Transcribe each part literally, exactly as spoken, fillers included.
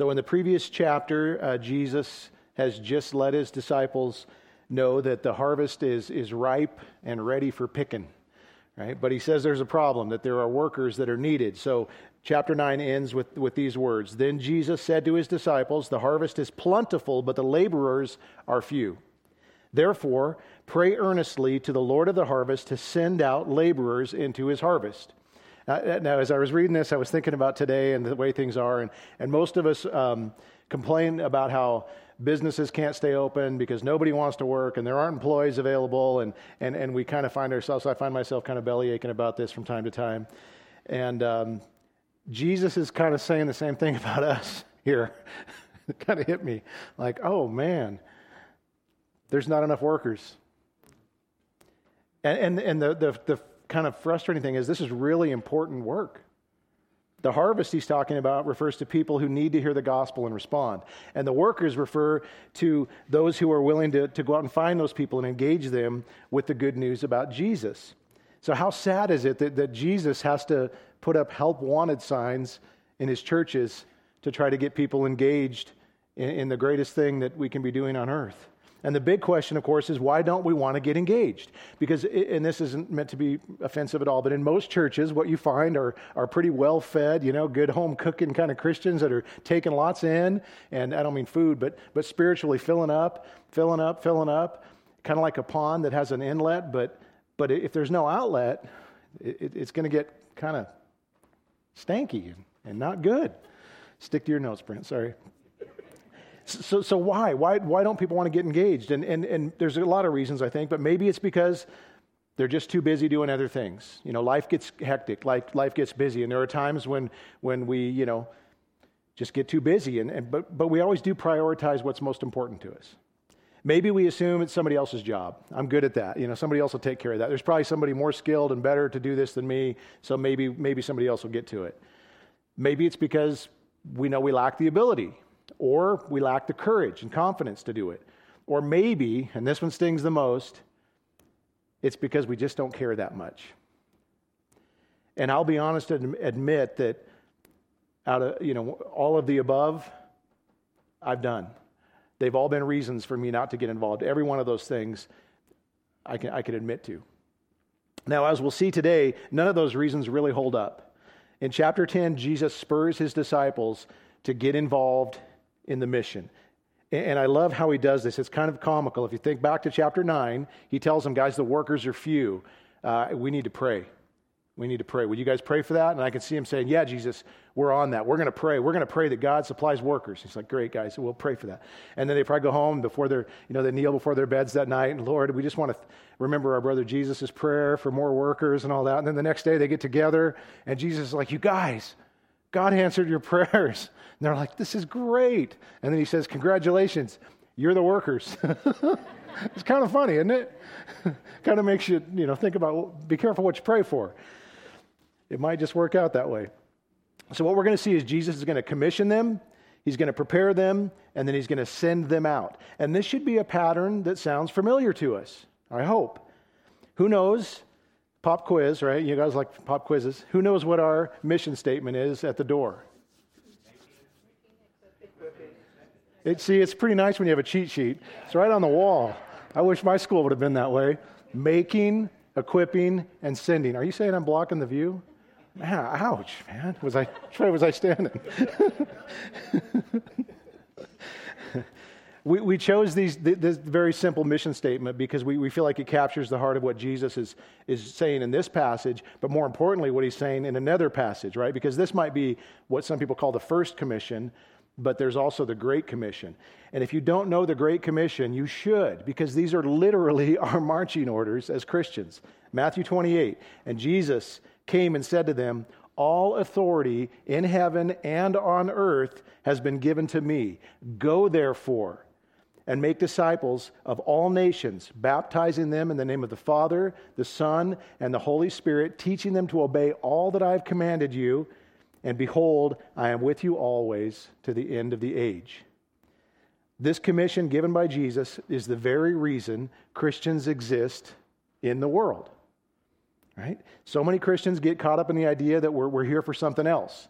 So in the previous chapter, uh, Jesus has just let his disciples know that the harvest is is ripe and ready for picking, right? But he says there's a problem, that there are workers that are needed. So chapter nine ends with, with these words. Then Jesus said to his disciples, the harvest is plentiful, but the laborers are few. Therefore, pray earnestly to the Lord of the harvest to send out laborers into his harvest. Now, now as I was reading this, I was thinking about today and the way things are. And, and most of us um, complain about how businesses can't stay open because nobody wants to work and there aren't employees available. And, and, and we kind of find ourselves, I find myself kind of belly aching about this from time to time. And um, Jesus is kind of saying the same thing about us here. It kind of hit me like, oh man, there's not enough workers. And and, and the, the the kind of frustrating thing is this is really important work. The harvest he's talking about refers to people who need to hear the gospel and respond. And the workers refer to those who are willing to, to go out and find those people and engage them with the good news about Jesus. So how sad is it that, that Jesus has to put up help wanted signs in his churches to try to get people engaged in, in the greatest thing that we can be doing on earth? And the big question, of course, is why don't we want to get engaged? Because, and this isn't meant to be offensive at all, but in most churches, what you find are are pretty well-fed, you know, good home-cooking kind of Christians that are taking lots in, and I don't mean food, but but spiritually filling up, filling up, filling up, kind of like a pond that has an inlet, but but if there's no outlet, it, it's going to get kind of stanky and not good. Stick to your notes, Brent, sorry. So, so why? Why why don't people want to get engaged? And, and and there's a lot of reasons, I think, but maybe it's because they're just too busy doing other things. You know, life gets hectic, life, life gets busy, and there are times when when we, you know, just get too busy, and, and but but we always do prioritize what's most important to us. Maybe we assume it's somebody else's job. I'm good at that. You know, somebody else will take care of that. There's probably somebody more skilled and better to do this than me, so maybe maybe somebody else will get to it. Maybe it's because we know we lack the ability, or we lack the courage and confidence to do it. Or maybe, and this one stings the most, it's because we just don't care that much. And I'll be honest and admit that out of, you know, all of the above, I've done. They've all been reasons for me not to get involved. Every one of those things I can I can admit to. Now, as we'll see today, none of those reasons really hold up. In chapter ten, Jesus spurs his disciples to get involved in the mission. And I love how he does this. It's kind of comical. If you think back to chapter nine, he tells them, guys, the workers are few. Uh, we need to pray. We need to pray. Will you guys pray for that? And I can see him saying, yeah, Jesus, we're on that. We're going to pray. We're going to pray that God supplies workers. He's like, great, guys, we'll pray for that. And then they probably go home before they're, you know, they kneel before their beds that night. And Lord, we just want to th- remember our brother Jesus' prayer for more workers and all that. And then the next day they get together and Jesus is like, you guys, God answered your prayers. And they're like, this is great. And then he says, congratulations, you're the workers. It's kind of funny, isn't it? Kind of makes you, you know, think about, be careful what you pray for. It might just work out that way. So what we're going to see is Jesus is going to commission them, he's going to prepare them, and then he's going to send them out. And this should be a pattern that sounds familiar to us, I hope. Who knows? Pop quiz, right? You guys like pop quizzes. Who knows what our mission statement is at the door? It, see, it's pretty nice when you have a cheat sheet. It's right on the wall. I wish my school would have been that way. Making, equipping, and sending. Are you saying I'm blocking the view? Man, ouch, man. Was I, Trey, was I standing? We we chose these this very simple mission statement because we, we feel like it captures the heart of what Jesus is is saying in this passage, but more importantly, what he's saying in another passage, right? Because this might be what some people call the first commission, but there's also the Great Commission. And if you don't know the Great Commission, you should, because these are literally our marching orders as Christians. Matthew twenty-eight, and Jesus came and said to them, all authority in heaven and on earth has been given to me. Go therefore and make disciples of all nations, baptizing them in the name of the Father, the Son, and the Holy Spirit, teaching them to obey all that I have commanded you. And behold, I am with you always to the end of the age. This commission given by Jesus is the very reason Christians exist in the world. Right? So many Christians get caught up in the idea that we're, we're here for something else.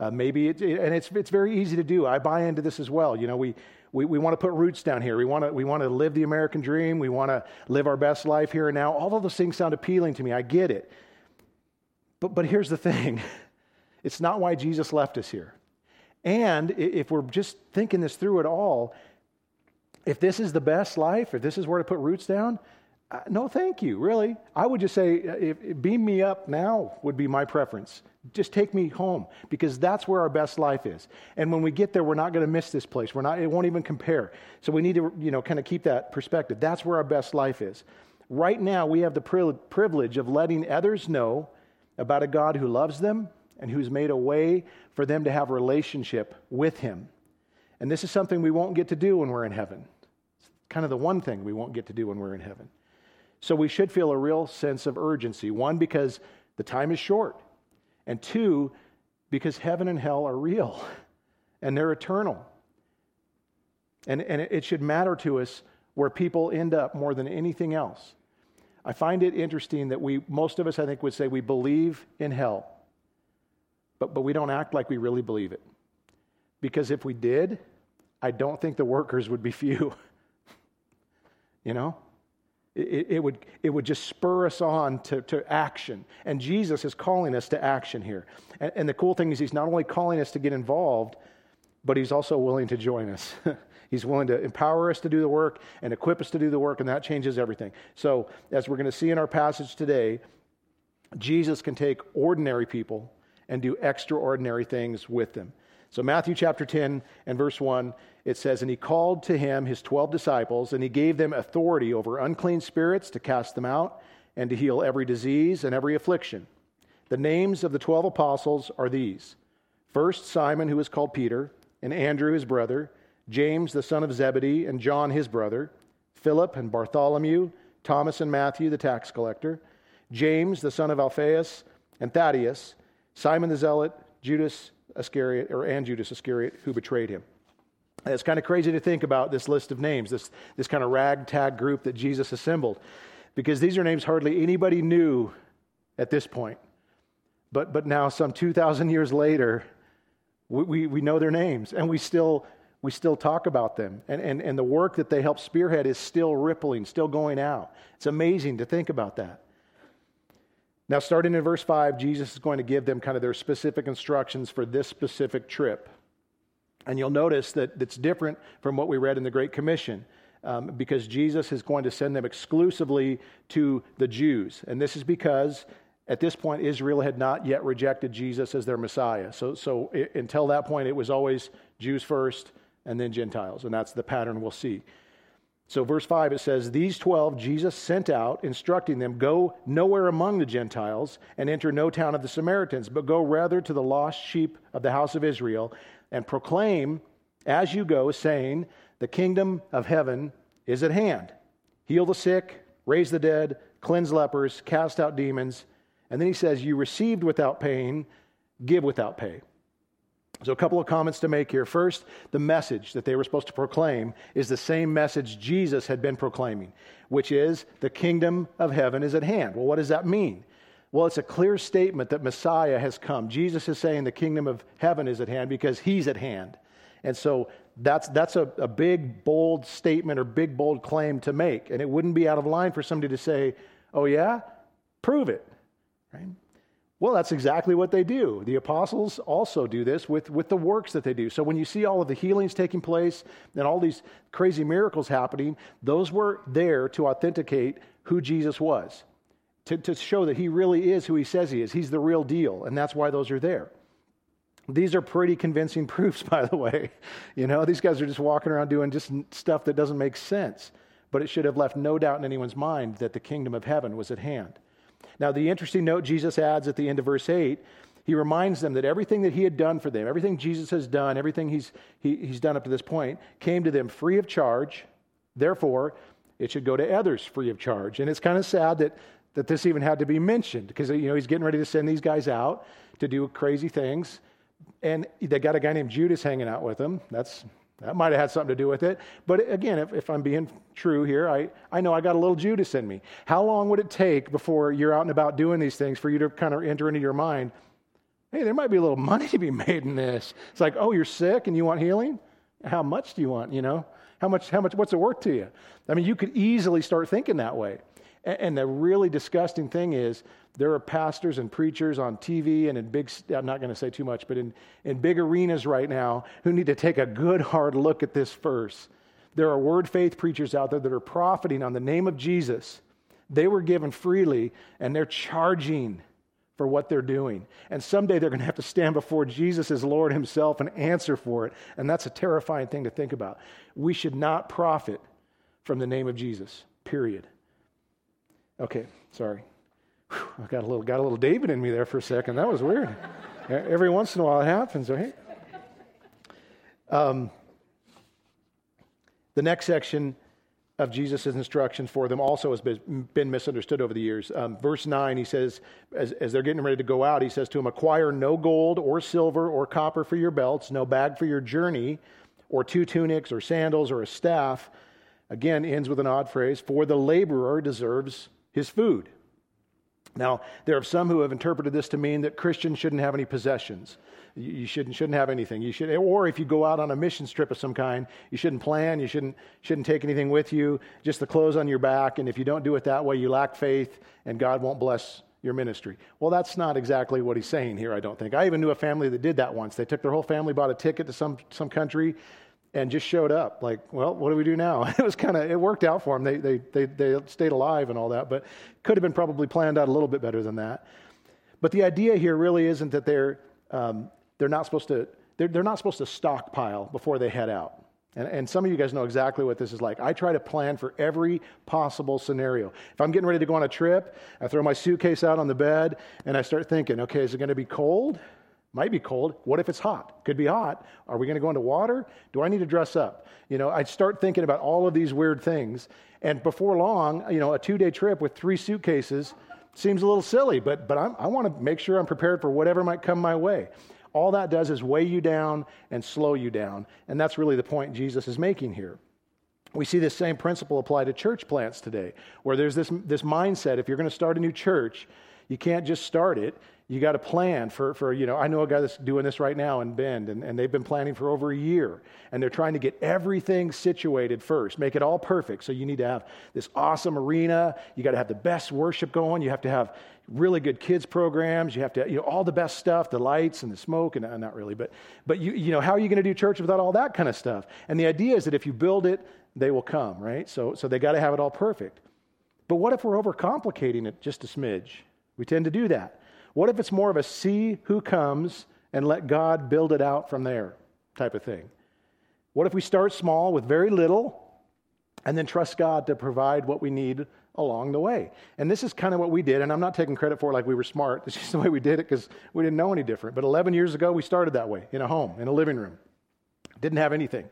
Uh, maybe it, it, and it's it's very easy to do. I buy into this as well. You know, we we, we want to put roots down here. We want to we want to live the American dream. We want to live our best life here and now. All of those things sound appealing to me. I get it. But but here's the thing. It's not why Jesus left us here. And if we're just thinking this through at all, if this is the best life, if this is where to put roots down, no, thank you, really. I would just say, if, beam me up now would be my preference. Just take me home, because that's where our best life is. And when we get there, we're not going to miss this place. We're not. It won't even compare. So we need to, you know, kind of keep that perspective. That's where our best life is. Right now, we have the privilege of letting others know about a God who loves them and who's made a way for them to have a relationship with him. And this is something we won't get to do when we're in heaven. It's kind of the one thing we won't get to do when we're in heaven. So we should feel a real sense of urgency. One, because the time is short. And two, because heaven and hell are real and they're eternal. And, and it should matter to us where people end up more than anything else. I find it interesting that we, most of us, I think, would say we believe in hell, but, but we don't act like we really believe it. Because if we did, I don't think the workers would be few. You know? It, it would it would just spur us on to, to action. And Jesus is calling us to action here. And, and the cool thing is he's not only calling us to get involved, but he's also willing to join us. He's willing to empower us to do the work and equip us to do the work, and that changes everything. So as we're going to see in our passage today, Jesus can take ordinary people and do extraordinary things with them. So Matthew chapter ten and verse one, it says, "And he called to him his twelve disciples, and he gave them authority over unclean spirits to cast them out and to heal every disease and every affliction. The names of the twelve apostles are these. First, Simon, who is called Peter, and Andrew, his brother, James, the son of Zebedee, and John, his brother, Philip and Bartholomew, Thomas and Matthew, the tax collector, James, the son of Alphaeus, and Thaddeus, Simon the Zealot, Judas Iscariot, or and Judas Iscariot, who betrayed him." And it's kind of crazy to think about this list of names, this, this kind of ragtag group that Jesus assembled, because these are names hardly anybody knew at this point. But but now, some two thousand years later, we, we, we know their names, and we still we still talk about them. And, and, and the work that they helped spearhead is still rippling, still going out. It's amazing to think about that. Now, starting in verse five, Jesus is going to give them kind of their specific instructions for this specific trip. And you'll notice that it's different from what we read in the Great Commission, um, because Jesus is going to send them exclusively to the Jews. And this is because at this point, Israel had not yet rejected Jesus as their Messiah. So, so it, until that point, it was always Jews first and then Gentiles. And that's the pattern we'll see. So verse five, it says, "These twelve Jesus sent out, instructing them, go nowhere among the Gentiles and enter no town of the Samaritans, but go rather to the lost sheep of the house of Israel and proclaim as you go, saying, the kingdom of heaven is at hand. Heal the sick, raise the dead, cleanse lepers, cast out demons." And then he says, "You received without paying, give without pay." So a couple of comments to make here. First, the message that they were supposed to proclaim is the same message Jesus had been proclaiming, which is the kingdom of heaven is at hand. Well, what does that mean? Well, it's a clear statement that Messiah has come. Jesus is saying the kingdom of heaven is at hand because he's at hand. And so that's that's a, a big, bold statement or big, bold claim to make. And it wouldn't be out of line for somebody to say, "Oh yeah? Prove it." Right? Well, that's exactly what they do. The apostles also do this with, with the works that they do. So when you see all of the healings taking place and all these crazy miracles happening, those were there to authenticate who Jesus was, to, to show that he really is who he says he is. He's the real deal, and that's why those are there. These are pretty convincing proofs, by the way. You know, these guys are just walking around doing just stuff that doesn't make sense, but it should have left no doubt in anyone's mind that the kingdom of heaven was at hand. Now, the interesting note Jesus adds at the end of verse eight, he reminds them that everything that he had done for them, everything Jesus has done, everything he's he, he's done up to this point, came to them free of charge. Therefore, it should go to others free of charge. And it's kind of sad that, that this even had to be mentioned, because, you know, he's getting ready to send these guys out to do crazy things. And they got a guy named Judas hanging out with them. That's That might have had something to do with it. But again, if, if I'm being true here, I, I know I got a little Judas in me. How long would it take before you're out and about doing these things for you to kind of enter into your mind, hey, there might be a little money to be made in this. It's like, oh, you're sick and you want healing? How much do you want, you know? How much, how much, what's it worth to you? I mean, you could easily start thinking that way. And, and the really disgusting thing is there are pastors and preachers on T V and in big, I'm not going to say too much, but in, in big arenas right now who need to take a good hard look at this verse. There are word faith preachers out there that are profiting on the name of Jesus. They were given freely and they're charging for what they're doing. And someday they're going to have to stand before Jesus as Lord himself and answer for it. And that's a terrifying thing to think about. We should not profit from the name of Jesus, period. Okay, sorry. Whew, I got a little got a little David in me there for a second. That was weird. Every once in a while it happens, right? Um, the next section of Jesus' instructions for them also has been misunderstood over the years. Um, verse nine, he says, as, as they're getting ready to go out, he says to them, acquire no gold or silver or copper for your belts, no bag for your journey, or two tunics or sandals or a staff. Again, ends with an odd phrase, for the laborer deserves his food. Now, there are some who have interpreted this to mean that Christians shouldn't have any possessions. You shouldn't shouldn't have anything. You should, or if you go out on a mission trip of some kind, you shouldn't plan. You shouldn't shouldn't take anything with you. Just the clothes on your back. And if you don't do it that way, you lack faith, and God won't bless your ministry. Well, that's not exactly what he's saying here. I don't think. I even knew a family that did that once. They took their whole family, bought a ticket to some some country, and just showed up. Like, well, what do we do now? It was kind of it worked out for them. They they they they stayed alive and all that. But could have been probably planned out a little bit better than that. But the idea here really isn't that they're um, They're not supposed to. They're, they're not supposed to stockpile before they head out. And, and some of you guys know exactly what this is like. I try to plan for every possible scenario. If I'm getting ready to go on a trip, I throw my suitcase out on the bed and I start thinking, okay, is it going to be cold? Might be cold. What if it's hot? Could be hot. Are we going to go into water? Do I need to dress up? You know, I start thinking about all of these weird things. And before long, you know, a two-day trip with three suitcases seems a little silly. But but I'm, I want to make sure I'm prepared for whatever might come my way. All that does is weigh you down and slow you down. And that's really the point Jesus is making here. We see this same principle apply to church plants today, where there's this, this mindset, if you're going to start a new church, you can't just start it. You got to plan for, for, you know, I know a guy that's doing this right now in Bend, and, and they've been planning for over a year. And they're trying to get everything situated first, make it all perfect. So you need to have this awesome arena. You got to have the best worship going. You have to have really good kids programs. You have to, you know, all the best stuff, the lights and the smoke, and uh, not really, but, but you, you know, how are you going to do church without all that kind of stuff? And the idea is that if you build it, they will come, right? So, so they got to have it all perfect. But what if we're overcomplicating it just a smidge? We tend to do that. What if it's more of a see who comes and let God build it out from there type of thing? What if we start small with very little and then trust God to provide what we need along the way? And this is kind of what we did, and I'm not taking credit for it like we were smart. It's just the way we did it because we didn't know any different. But eleven years ago, we started that way in a home, in a living room. Didn't have anything.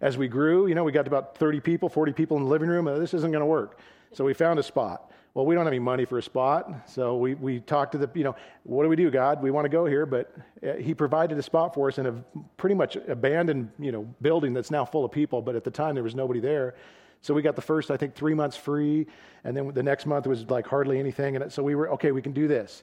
As we grew, you know, we got to about thirty people, forty people in the living room. This isn't going to work. So we found a spot. Well, we don't have any money for a spot, so we, we talked to the, you know, what do we do, God? We want to go here, but he provided a spot for us in a pretty much abandoned, you know, building that's now full of people, but at the time there was nobody there. So we got the first, I think, three months free, and then the next month was like hardly anything, and so we were, okay, we can do this.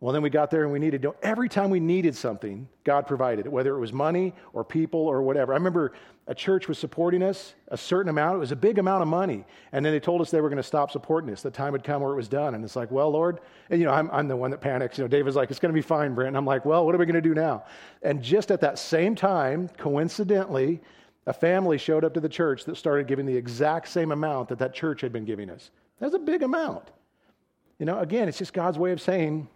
Well, then we got there and we needed, you know, every time we needed something, God provided it, whether it was money or people or whatever. I remember a church was supporting us a certain amount. It was a big amount of money. And then they told us they were going to stop supporting us. The time had come where it was done. And it's like, well, Lord, and you know, I'm, I'm the one that panics. You know, David's like, it's going to be fine, Brent. And I'm like, well, what are we going to do now? And just at that same time, coincidentally, a family showed up to the church that started giving the exact same amount that that church had been giving us. That's a big amount. You know, again, it's just God's way of saying,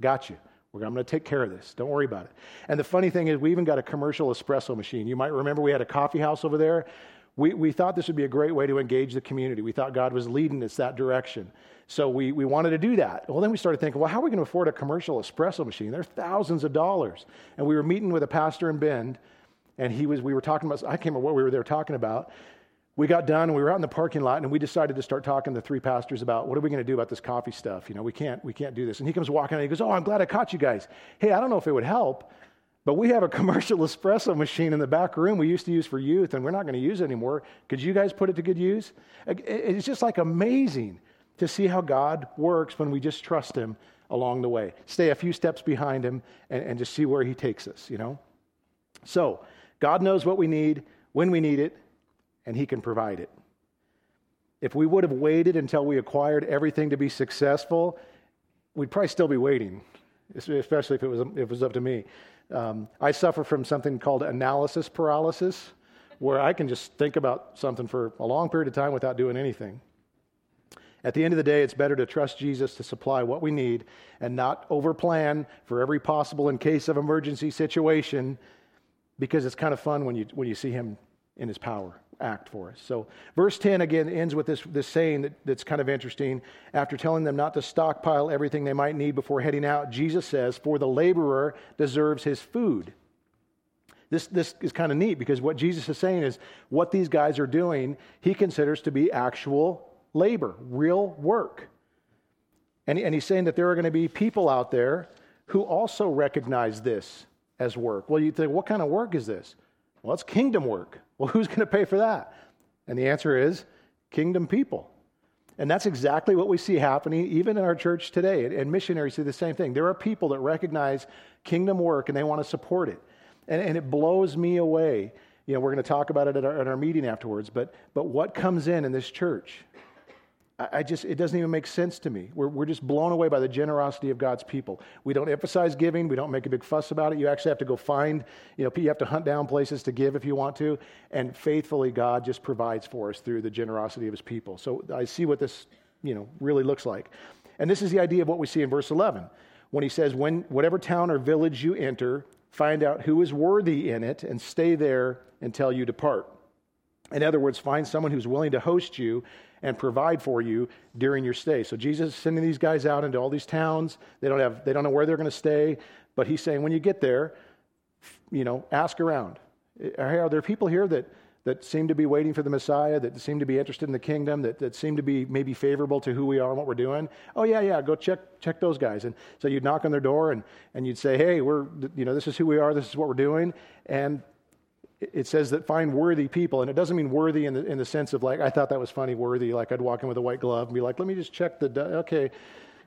got you. We're, I'm going to take care of this. Don't worry about it. And the funny thing is we even got a commercial espresso machine. You might remember we had a coffee house over there. We we thought this would be a great way to engage the community. We thought God was leading us that direction. So we, we wanted to do that. Well, then we started thinking, well, how are we going to afford a commercial espresso machine? They're thousands of dollars. And we were meeting with a pastor in Bend, and he was. we were talking about, I can't remember what we were there talking about. We got done and we were out in the parking lot and we decided to start talking to the three pastors about what are we going to do about this coffee stuff? You know, we can't, we can't do this. And he comes walking out and he goes, oh, I'm glad I caught you guys. Hey, I don't know if it would help, but we have a commercial espresso machine in the back room we used to use for youth and we're not going to use it anymore. Could you guys put it to good use? It's just like amazing to see how God works when we just trust him along the way. Stay a few steps behind him and, and just see where he takes us, you know? So God knows what we need, when we need it, and he can provide it. If we would have waited until we acquired everything to be successful, we'd probably still be waiting, especially if it was, if it was up to me. Um, I suffer from something called analysis paralysis, where I can just think about something for a long period of time without doing anything. At the end of the day, it's better to trust Jesus to supply what we need and not over-plan for every possible in case of emergency situation, because it's kind of fun when you when you see him in his power act for us. So verse ten again ends with this, this saying that, that's kind of interesting. After telling them not to stockpile everything they might need before heading out, Jesus says, "For the laborer deserves his food." This this is kind of neat, because what Jesus is saying is what these guys are doing, he considers to be actual labor, real work. And, and he's saying that there are going to be people out there who also recognize this as work. Well, you think, what kind of work is this? Well, it's kingdom work. Well, who's going to pay for that? And the answer is kingdom people. And that's exactly what we see happening even in our church today. And missionaries do the same thing. There are people that recognize kingdom work and they want to support it. And, and it blows me away. You know, we're going to talk about it at our, at our meeting afterwards, but but what comes in in this church? I, I just, it doesn't even make sense to me. We're, we're just blown away by the generosity of God's people. We don't emphasize giving. We don't make a big fuss about it. You actually have to go find, you know, you have to hunt down places to give if you want to. And faithfully, God just provides for us through the generosity of his people. So I see what this, you know, really looks like. And this is the idea of what we see in verse eleven, when he says, when whatever town or village you enter, find out who is worthy in it and stay there until you depart. In other words, find someone who's willing to host you and provide for you during your stay. So Jesus is sending these guys out into all these towns. They don't have, they don't know where they're going to stay, but he's saying when you get there, you know, ask around. Are there people here that, that seem to be waiting for the Messiah, that seem to be interested in the kingdom, that, that seem to be maybe favorable to who we are and what we're doing? Oh, yeah, yeah, go check check those guys. And so you'd knock on their door and, and you'd say, hey, we're, you know, this is who we are, this is what we're doing. And it says that find worthy people. And it doesn't mean worthy in the, in the sense of like, I thought that was funny, worthy, like I'd walk in with a white glove and be like, let me just check the, okay,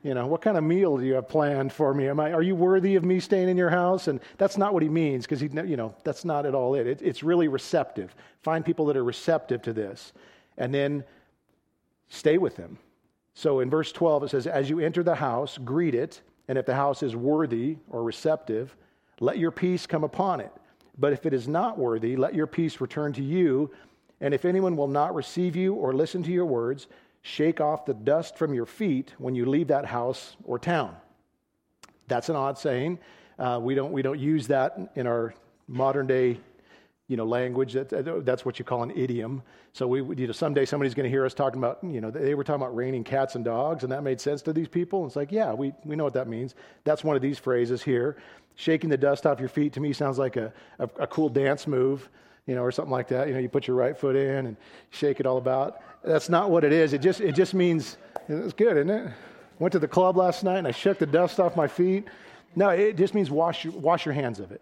you know, what kind of meal do you have planned for me? Am I, are you worthy of me staying in your house? And that's not what he means, because he, you know, that's not at all it. it. It's really receptive. Find people that are receptive to this, and then stay with them. So in verse twelve it says, "As you enter the house, greet it, and if the house is worthy or receptive, let your peace come upon it. But if it is not worthy, let your peace return to you. And if anyone will not receive you or listen to your words, shake off the dust from your feet when you leave that house or town." That's an odd saying. Uh, we don't we don't use that in our modern day, you know, language. That that's what you call an idiom. So we, you know, someday somebody's going to hear us talking about, you know, they were talking about raining cats and dogs, and that made sense to these people. It's like, yeah, we we know what that means. That's one of these phrases here. Shaking the dust off your feet to me sounds like a a, a cool dance move, you know, or something like that. You know, you put your right foot in and shake it all about. That's not what it is. It just it just means, it's good, isn't it? Went to the club last night and I shook the dust off my feet. No, it just means wash wash your hands of it.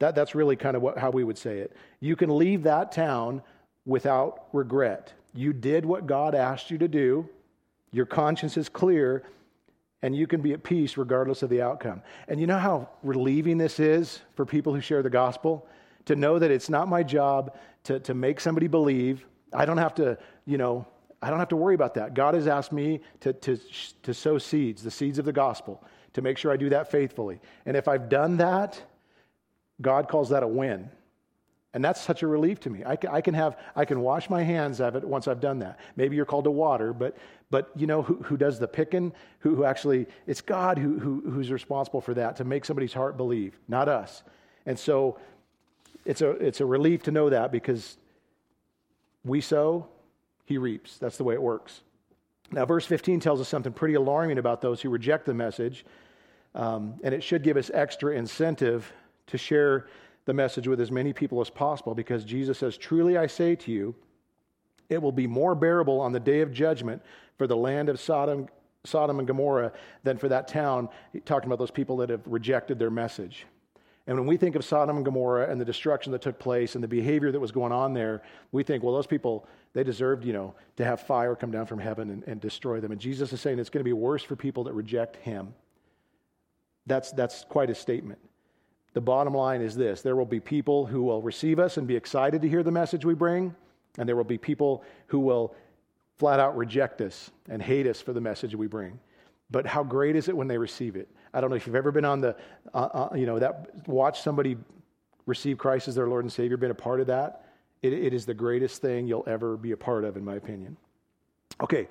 That that's really kind of what, how we would say it. You can leave that town without regret. You did what God asked you to do. Your conscience is clear, and you can be at peace regardless of the outcome. And you know how relieving this is for people who share the gospel? To know that it's not my job to, to make somebody believe. I don't have to, you know, I don't have to worry about that. God has asked me to, to, to sow seeds, the seeds of the gospel, to make sure I do that faithfully. And if I've done that, God calls that a win. And that's such a relief to me. I can, I can have, I can wash my hands of it once I've done that. Maybe you're called to water, but, but you know who, who does the picking? Who, who actually, it's God who, who who's responsible for that, to make somebody's heart believe, not us. And so It's a it's a relief to know that, because we sow, he reaps. That's the way it works. Now, verse fifteen tells us something pretty alarming about those who reject the message, um, and it should give us extra incentive to share the message with as many people as possible, because Jesus says, "Truly I say to you, it will be more bearable on the day of judgment for the land of Sodom, Sodom and Gomorrah than for that town," talking about those people that have rejected their message. And when we think of Sodom and Gomorrah and the destruction that took place and the behavior that was going on there, we think, well, those people, they deserved, you know, to have fire come down from heaven and, and destroy them. And Jesus is saying it's going to be worse for people that reject him. That's, that's quite a statement. The bottom line is this: there will be people who will receive us and be excited to hear the message we bring, and there will be people who will flat out reject us and hate us for the message we bring. But how great is it when they receive it? I don't know if you've ever been on the, uh, uh, you know, that watch somebody receive Christ as their Lord and Savior, been a part of that. It, it is the greatest thing you'll ever be a part of, in my opinion. Okay,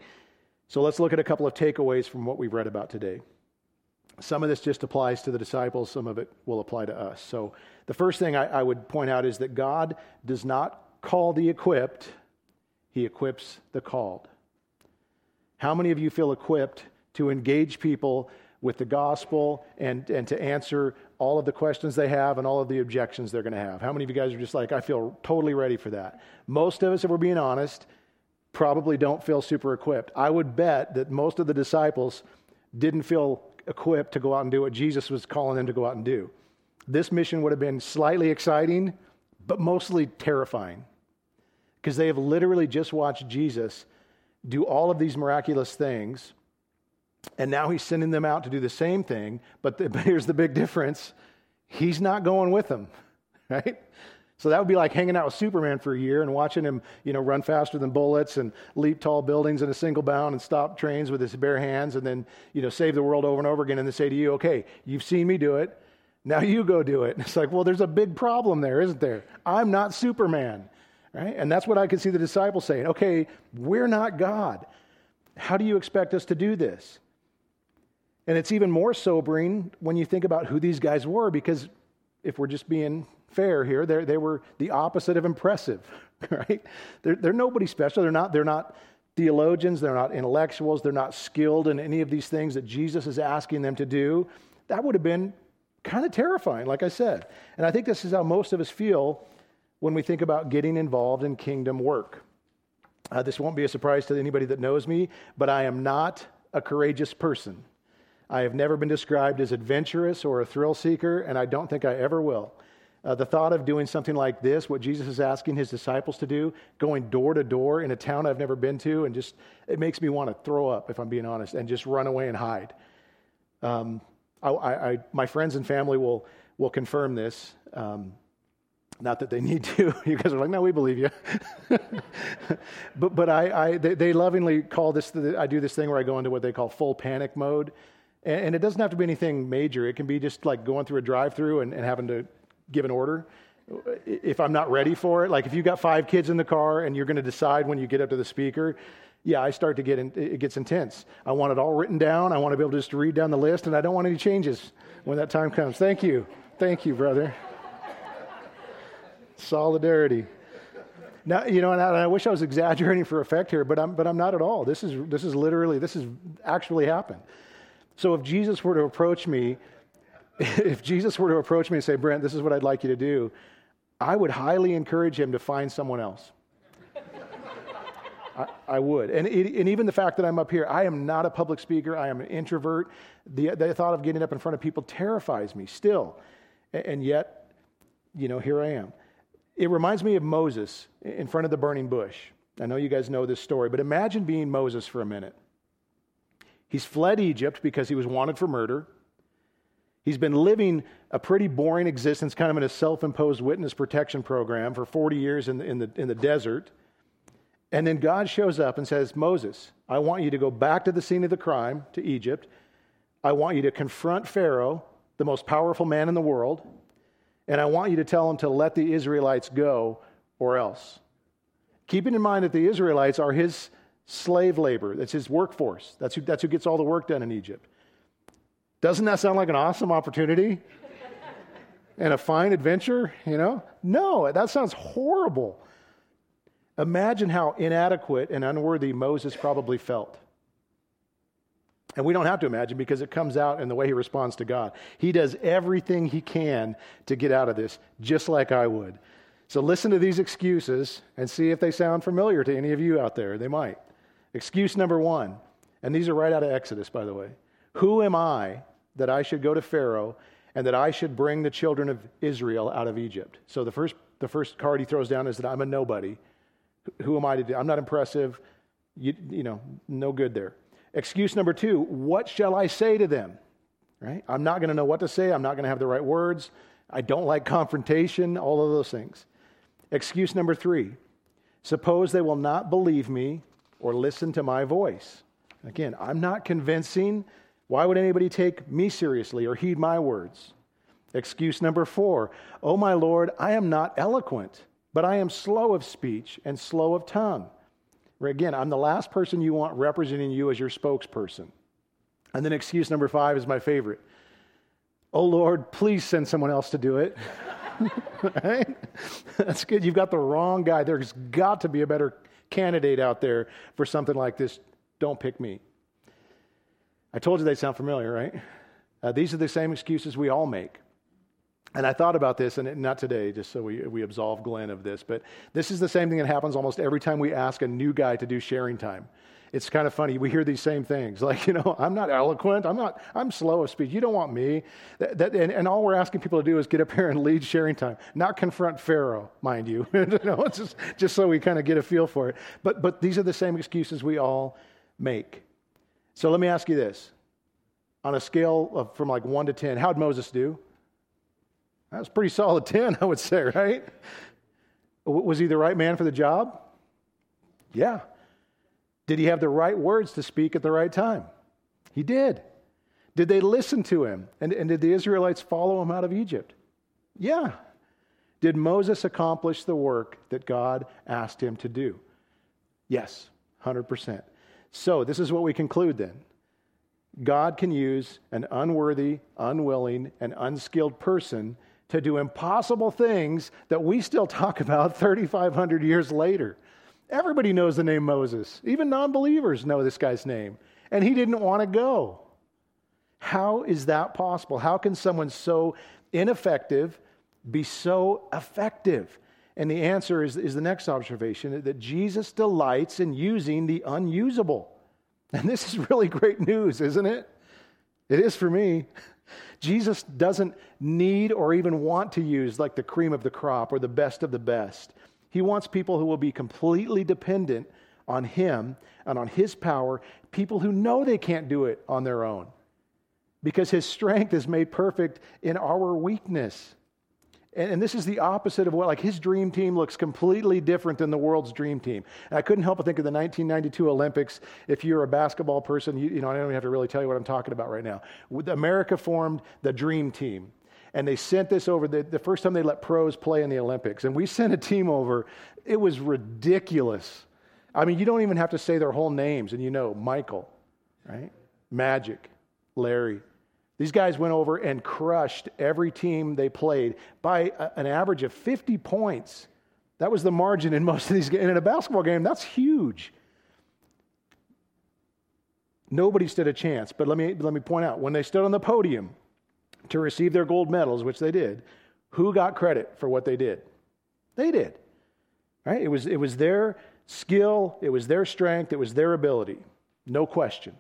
so let's look at a couple of takeaways from what we've read about today. Some of this just applies to the disciples. Some of it will apply to us. So the first thing I, I would point out is that God does not call the equipped. He equips the called. How many of you feel equipped to engage people with the gospel and, and to answer all of the questions they have and all of the objections they're going to have? How many of you guys are just like, I feel totally ready for that? Most of us, if we're being honest, probably don't feel super equipped. I would bet that most of the disciples didn't feel equipped to go out and do what Jesus was calling them to go out and do. This mission would have been slightly exciting, but mostly terrifying, because they have literally just watched Jesus do all of these miraculous things, and now he's sending them out to do the same thing, but, the, but here's the big difference. He's not going with them, right? So that would be like hanging out with Superman for a year and watching him, you know, run faster than bullets and leap tall buildings in a single bound and stop trains with his bare hands and then, you know, save the world over and over again, and then say to you, okay, you've seen me do it. Now you go do it. And it's like, well, there's a big problem there, isn't there? I'm not Superman, right? And that's what I could see the disciples saying. Okay, we're not God. How do you expect us to do this? And it's even more sobering when you think about who these guys were, because if we're just being fair here, they they were the opposite of impressive, right? They're, they're nobody special. They're not, they're not theologians. They're not intellectuals. They're not skilled in any of these things that Jesus is asking them to do. That would have been kind of terrifying, like I said. And I think this is how most of us feel when we think about getting involved in kingdom work. Uh, this won't be a surprise to anybody that knows me, but I am not a courageous person. I have never been described as adventurous or a thrill seeker, and I don't think I ever will. Uh, the thought of doing something like this, what Jesus is asking his disciples to do, going door to door in a town I've never been to, and just, it makes me want to throw up, if I'm being honest, and just run away and hide. Um, I, I, I, my friends and family will will confirm this. Um, not that they need to. You guys are like, no, we believe you. but but I, I they, they lovingly call this, I do this thing where I go into what they call full panic mode. And, and it doesn't have to be anything major. It can be just like going through a drive-thru and, and having to give an order if I'm not ready for it. Like if you got five kids in the car and you're going to decide when you get up to the speaker, yeah, I start to get in, it gets intense. I want it all written down. I want to be able to just read down the list, and I don't want any changes when that time comes. Thank you. Thank you, brother. Solidarity. Now, you know, and I, and I wish I was exaggerating for effect here, but I'm but I'm not at all. This is this is literally this is actually happened. So if Jesus were to approach me If Jesus were to approach me and say, Brent, this is what I'd like you to do, I would highly encourage him to find someone else. I, I would. And, it, and even the fact that I'm up here, I am not a public speaker. I am an introvert. The, the thought of getting up in front of people terrifies me still. And, and yet, you know, here I am. It reminds me of Moses in front of the burning bush. I know you guys know this story, but imagine being Moses for a minute. He's fled Egypt because he was wanted for murder. He's been living a pretty boring existence, kind of in a self-imposed witness protection program for forty years in the, in the, in the desert. And then God shows up and says, Moses, I want you to go back to the scene of the crime, to Egypt. I want you to confront Pharaoh, the most powerful man in the world. And I want you to tell him to let the Israelites go or else. Keeping in mind that the Israelites are his slave labor. That's his workforce. That's who, that's who gets all the work done in Egypt. Doesn't that sound like an awesome opportunity and a fine adventure, you know? No, that sounds horrible. Imagine how inadequate and unworthy Moses probably felt. And we don't have to imagine, because it comes out in the way he responds to God. He does everything he can to get out of this, just like I would. So listen to these excuses and see if they sound familiar to any of you out there. They might. Excuse number one, and these are right out of Exodus, by the way. Who am I that I should go to Pharaoh and that I should bring the children of Israel out of Egypt? So the first the first card he throws down is that I'm a nobody. Who am I to do? I'm not impressive. You, you know, no good there. Excuse number two, what shall I say to them? right? I'm not going to know what to say. I'm not going to have the right words. I don't like confrontation, all of those things. Excuse number three, suppose they will not believe me or listen to my voice. Again, I'm not convincing. Why would anybody take me seriously or heed my words? Excuse number four, oh my Lord, I am not eloquent, but I am slow of speech and slow of tongue. Again, I'm the last person you want representing you as your spokesperson. And then excuse number five is my favorite. Oh Lord, please send someone else to do it. Right? That's good. You've got the wrong guy. There's got to be a better candidate out there for something like this. Don't pick me. I told you they sound familiar, right? Uh, these are the same excuses we all make. And I thought about this, and not today, just so we, we absolve Glenn of this, but this is the same thing that happens almost every time we ask a new guy to do sharing time. It's kind of funny. We hear these same things like, you know, I'm not eloquent. I'm not, I'm slow of speech. You don't want me. That, that, and, and all we're asking people to do is get up here and lead sharing time, not confront Pharaoh, mind you. You know, it's just, just so we kind of get a feel for it. But, but these are the same excuses we all make. So let me ask you this. On a scale of from like one to ten, how'd Moses do? That was a pretty solid ten, I would say, right? Was he the right man for the job? Yeah. Did he have the right words to speak at the right time? He did. Did they listen to him? And, and did the Israelites follow him out of Egypt? Yeah. Did Moses accomplish the work that God asked him to do? Yes, one hundred percent. So this is what we conclude then. God can use an unworthy, unwilling, and unskilled person to do impossible things that we still talk about thirty-five hundred years later. Everybody knows the name Moses. Even non-believers know this guy's name. And he didn't want to go. How is that possible? How can someone so ineffective be so effective? And the answer is, is the next observation, that Jesus delights in using the unusable. And this is really great news, isn't it? It is for me. Jesus doesn't need or even want to use like the cream of the crop or the best of the best. He wants people who will be completely dependent on him and on his power, people who know they can't do it on their own, because his strength is made perfect in our weakness. And, and this is the opposite of what, like his dream team looks completely different than the world's dream team. And I couldn't help but think of the nineteen ninety-two Olympics. If you're a basketball person, you, you know, I don't even have to really tell you what I'm talking about right now. America formed the dream team. And they sent this over the, the first time they let pros play in the Olympics. And we sent a team over. It was ridiculous. I mean, you don't even have to say their whole names. And you know, Michael, right? Magic, Larry. These guys went over and crushed every team they played by a, an average of fifty points. That was the margin in most of these games. And in a basketball game, that's huge. Nobody stood a chance. But let me let me point out, when they stood on the podium to receive their gold medals, which they did, who got credit for what they did? They did, right? It was, it was their skill, it was their strength, it was their ability, no question.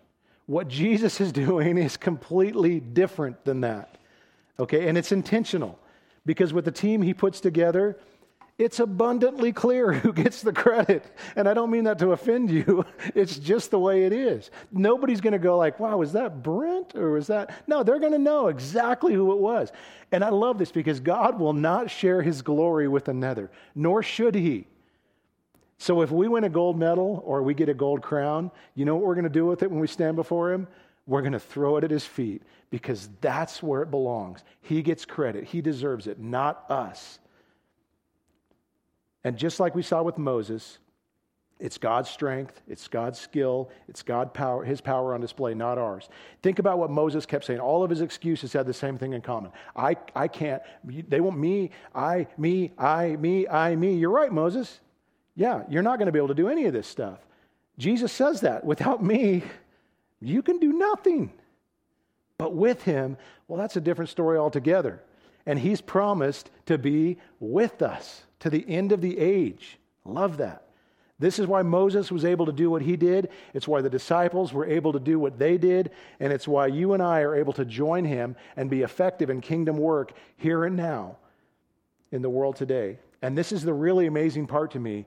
What Jesus is doing is completely different than that, okay? And it's intentional, because with the team he puts together, it's abundantly clear who gets the credit. And I don't mean that to offend you. It's just the way it is. Nobody's going to go like, wow, was that Brent or was that? No, they're going to know exactly who it was. And I love this, because God will not share his glory with another, nor should he. So if we win a gold medal or we get a gold crown, you know what we're going to do with it when we stand before him? We're going to throw it at his feet, because that's where it belongs. He gets credit. He deserves it, not us. And just like we saw with Moses, it's God's strength, it's God's skill, it's God power, his power on display, not ours. Think about what Moses kept saying. All of his excuses had the same thing in common. I, I can't, they want me, I, me, I, me, I, me. You're right, Moses. Yeah, you're not going to be able to do any of this stuff. Jesus says that. Without me, you can do nothing. But with him, well, that's a different story altogether. And he's promised to be with us to the end of the age. Love that. This is why Moses was able to do what he did. It's why the disciples were able to do what they did. And it's why you and I are able to join him and be effective in kingdom work here and now in the world today. And this is the really amazing part to me.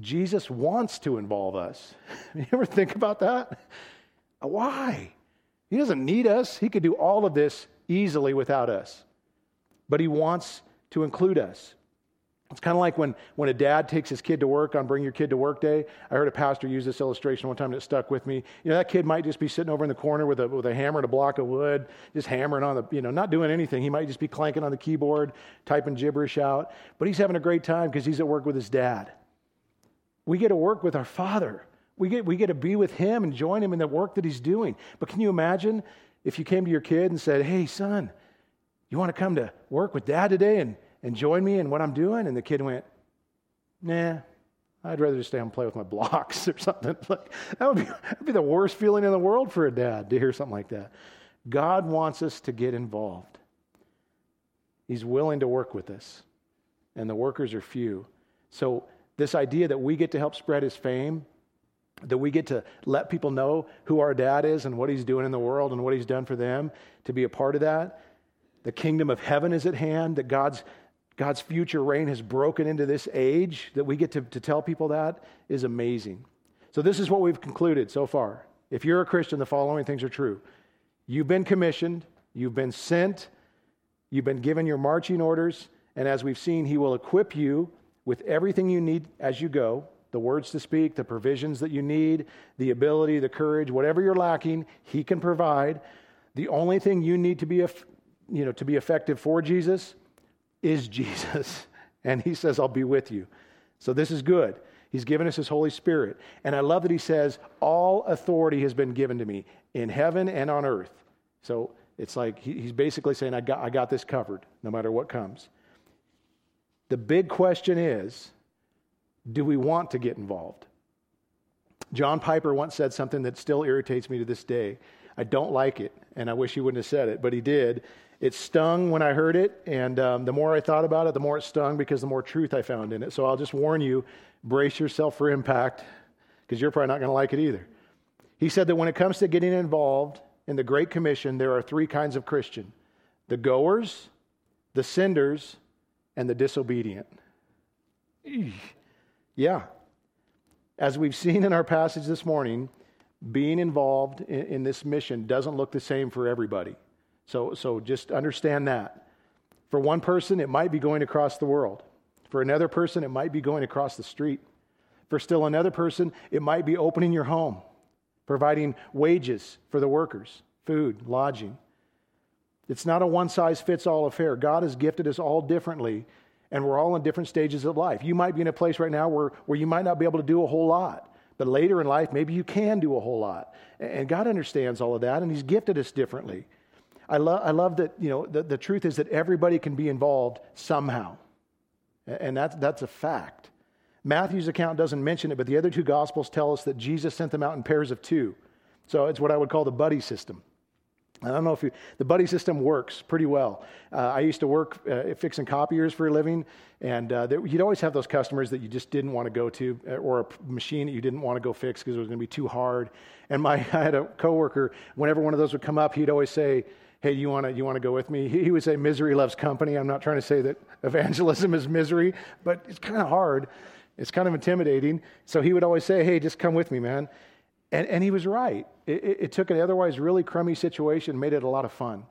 Jesus wants to involve us. You ever think about that? Why? He doesn't need us. He could do all of this easily without us. But he wants to include us. It's kind of like when, when a dad takes his kid to work on Bring Your Kid to Work Day. I heard a pastor use this illustration one time that stuck with me. You know, that kid might just be sitting over in the corner with a with a hammer and a block of wood, just hammering on the, you know, not doing anything. He might just be clanking on the keyboard, typing gibberish out. But he's having a great time because he's at work with his dad. We get to work with our Father. We get, we get to be with him and join him in the work that he's doing. But can you imagine if you came to your kid and said, "Hey, son, you want to come to work with Dad today and, and join me in what I'm doing?" And the kid went, "Nah, I'd rather just stay home and play with my blocks," or something. Like, that would be, that'd be the worst feeling in the world for a dad to hear something like that. God wants us to get involved. He's willing to work with us. And the workers are few. So this idea that we get to help spread his fame, that we get to let people know who our dad is and what he's doing in the world and what he's done for them, to be a part of that. The kingdom of heaven is at hand, that God's God's future reign has broken into this age, that we get to, to tell people that is amazing. So this is what we've concluded so far. If you're a Christian, the following things are true. You've been commissioned, you've been sent, you've been given your marching orders, and as we've seen, he will equip you with everything you need as you go. The words to speak, the provisions that you need, the ability, the courage, whatever you're lacking, he can provide. The only thing you need to be, you know, to be effective for Jesus is Jesus. And he says, "I'll be with you." So this is good. He's given us his Holy Spirit. And I love that he says, "All authority has been given to me in heaven and on earth." So it's like he's basically saying, I got, I got this covered no matter what comes. The big question is, do we want to get involved? John Piper once said something that still irritates me to this day. I don't like it, and I wish he wouldn't have said it, but he did. It stung when I heard it, and um, the more I thought about it, the more it stung, because the more truth I found in it. So I'll just warn you, brace yourself for impact, because you're probably not going to like it either. He said that when it comes to getting involved in the Great Commission, there are three kinds of Christian: the goers, the senders, and the disobedient. Eesh. Yeah. As we've seen in our passage this morning, being involved in, in this mission doesn't look the same for everybody. So, so just understand that. For one person, it might be going across the world. For another person, it might be going across the street. For still another person, it might be opening your home, providing wages for the workers, food, lodging. It's not a one-size-fits-all affair. God has gifted us all differently, and we're all in different stages of life. You might be in a place right now where, where you might not be able to do a whole lot. But later in life, maybe you can do a whole lot. And God understands all of that, and he's gifted us differently. I, lo- I love that, you know, the, the truth is that everybody can be involved somehow. And that's, that's a fact. Matthew's account doesn't mention it, but the other two Gospels tell us that Jesus sent them out in pairs of two. So it's what I would call the buddy system. I don't know if you, the buddy system works pretty well. Uh, I used to work uh, fixing copiers for a living, and uh, there, you'd always have those customers that you just didn't want to go to, or a machine that you didn't want to go fix because it was going to be too hard. And my, I had a coworker, whenever one of those would come up, he'd always say, "Hey, you want to you want to go with me?" He, he would say, "Misery loves company." I'm not trying to say that evangelism is misery, but it's kind of hard. It's kind of intimidating. So he would always say, "Hey, just come with me, man." And, and he was right. It, it, it took an otherwise really crummy situation, made it a lot of fun.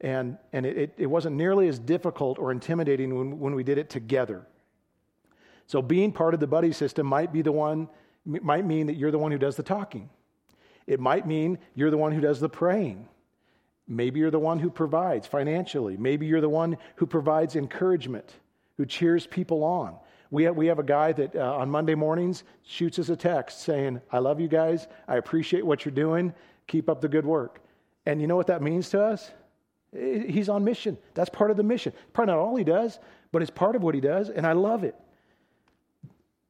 And and it, it wasn't nearly as difficult or intimidating when, when we did it together. So being part of the buddy system might be the one, might mean that you're the one who does the talking. It might mean you're the one who does the praying. Maybe you're the one who provides financially. Maybe you're the one who provides encouragement, who cheers people on. We have, we have a guy that uh, on Monday mornings shoots us a text saying, "I love you guys. I appreciate what you're doing. Keep up the good work." And you know what that means to us? He's on mission. That's part of the mission. Probably not all he does, but it's part of what he does, and I love it.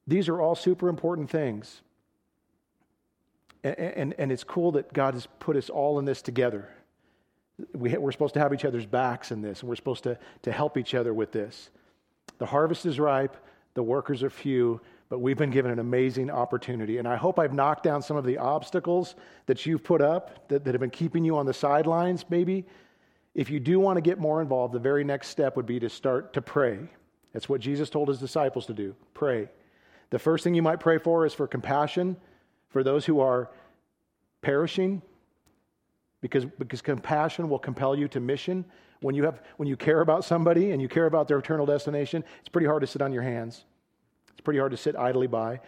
These are all super important things. And, and, and it's cool that God has put us all in this together. We, we're supposed to have each other's backs in this, and we're supposed to, to help each other with this. The harvest is ripe. The workers are few, but we've been given an amazing opportunity. And I hope I've knocked down some of the obstacles that you've put up that, that have been keeping you on the sidelines, maybe. If you do want to get more involved, the very next step would be to start to pray. That's what Jesus told his disciples to do, pray. The first thing you might pray for is for compassion for those who are perishing, Because, because compassion will compel you to mission. When you have, when you care about somebody and you care about their eternal destination, it's pretty hard to sit on your hands. It's pretty hard to sit idly by.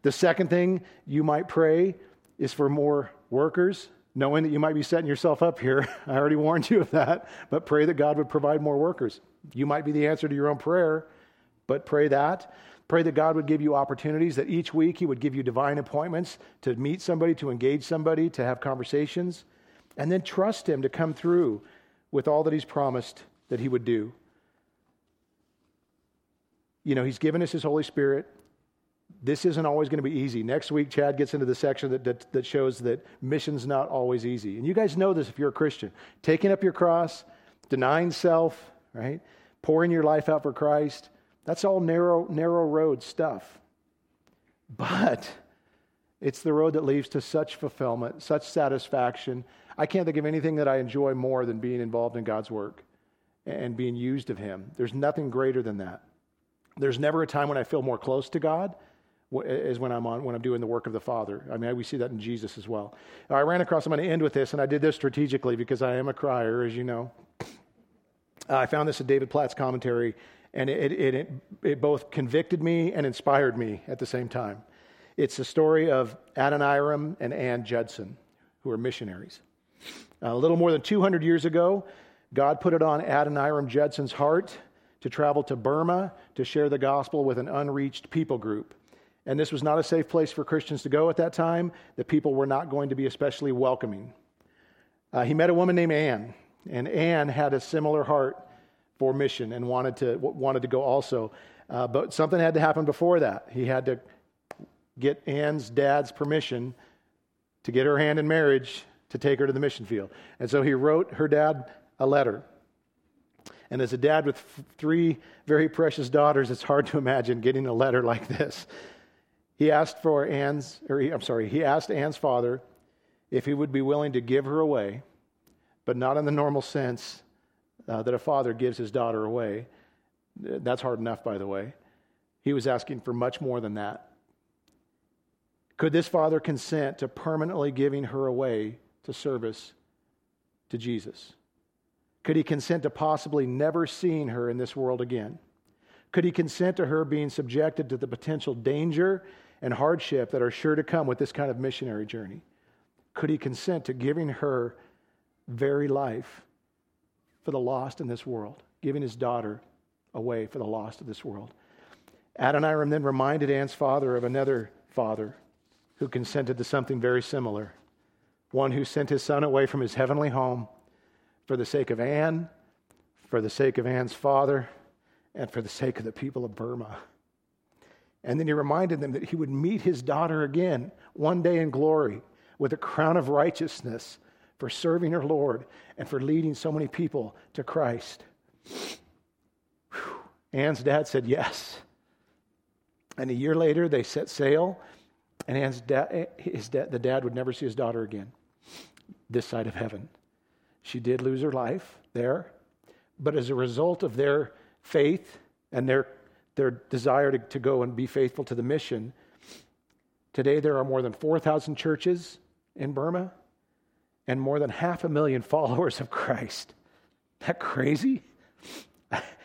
The second thing you might pray is for more workers, knowing that you might be setting yourself up here. I already warned you of that, but pray that God would provide more workers. You might be the answer to your own prayer, but pray that. Pray that God would give you opportunities, that each week he would give you divine appointments to meet somebody, to engage somebody, to have conversations. And then trust him to come through with all that he's promised that he would do. You know, he's given us his Holy Spirit. This isn't always going to be easy. Next week, Chad gets into the section that, that, that shows that mission's not always easy. And you guys know this if you're a Christian. Taking up your cross, denying self, right? Pouring your life out for Christ. That's all narrow, narrow road stuff. But it's the road that leads to such fulfillment, such satisfaction. I can't think of anything that I enjoy more than being involved in God's work and being used of him. There's nothing greater than that. There's never a time when I feel more close to God as when I'm on, when I'm doing the work of the Father. I mean, we see that in Jesus as well. I ran across, I'm going to end with this, and I did this strategically because I am a crier, as you know. I found this in David Platt's commentary, and it, it, it, it both convicted me and inspired me at the same time. It's the story of Adoniram and Ann Judson, who are missionaries. A little more than two hundred years ago, God put it on Adoniram Judson's heart to travel to Burma to share the gospel with an unreached people group. And this was not a safe place for Christians to go at that time. The people were not going to be especially welcoming. Uh, he met a woman named Ann, and Ann had a similar heart for mission and wanted to wanted to go also. Uh, but something had to happen before that. He had to get Ann's dad's permission to get her hand in marriage to take her to the mission field. And so he wrote her dad a letter. And as a dad with f- three very precious daughters, it's hard to imagine getting a letter like this. He asked for Ann's, or he, I'm sorry, he asked Ann's father if he would be willing to give her away, but not in the normal sense uh, that a father gives his daughter away. That's hard enough, by the way. He was asking for much more than that. Could this father consent to permanently giving her away to service to Jesus? Could he consent to possibly never seeing her in this world again? Could he consent to her being subjected to the potential danger and hardship that are sure to come with this kind of missionary journey? Could he consent to giving her very life for the lost in this world, giving his daughter away for the lost of this world? Adoniram then reminded Ann's father of another father who consented to something very similar. One who sent his son away from his heavenly home for the sake of Ann, for the sake of Ann's father, and for the sake of the people of Burma. And then he reminded them that he would meet his daughter again one day in glory with a crown of righteousness for serving her Lord and for leading so many people to Christ. Whew. Ann's dad said yes. And a year later, they set sail. And Ann's da- his da- the dad would never see his daughter again, this side of heaven. She did lose her life there, but as a result of their faith and their their desire to, to go and be faithful to the mission, today there are more than four thousand churches in Burma and more than half a million followers of Christ. Isn't that crazy?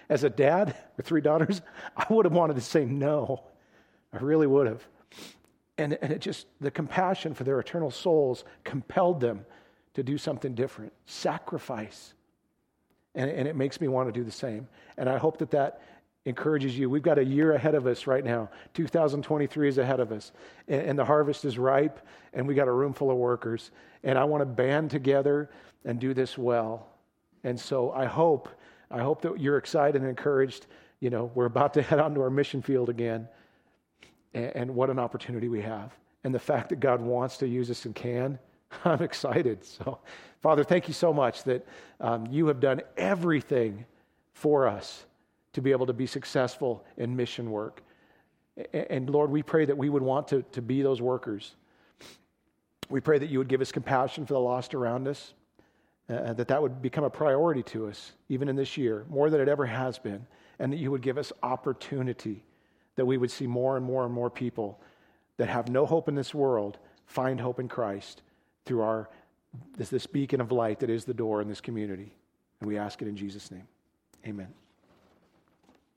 As a dad with three daughters, I would have wanted to say no. I really would have. And, and it just, the compassion for their eternal souls compelled them to do something different, sacrifice. And, and it makes me want to do the same. And I hope that that encourages you. We've got a year ahead of us right now. two thousand twenty-three is ahead of us. And, and the harvest is ripe, and we got a room full of workers. And I want to band together and do this well. And so I hope, I hope that you're excited and encouraged. You know, we're about to head out into our mission field again. And what an opportunity we have. And the fact that God wants to use us and can, I'm excited. So, Father, thank you so much that um, you have done everything for us to be able to be successful in mission work. And Lord, we pray that we would want to, to be those workers. We pray that you would give us compassion for the lost around us, uh, that that would become a priority to us, even in this year, more than it ever has been, and that you would give us opportunity, that we would see more and more and more people that have no hope in this world find hope in Christ through our this, this beacon of light that is the door in this community. And we ask it in Jesus' name. Amen.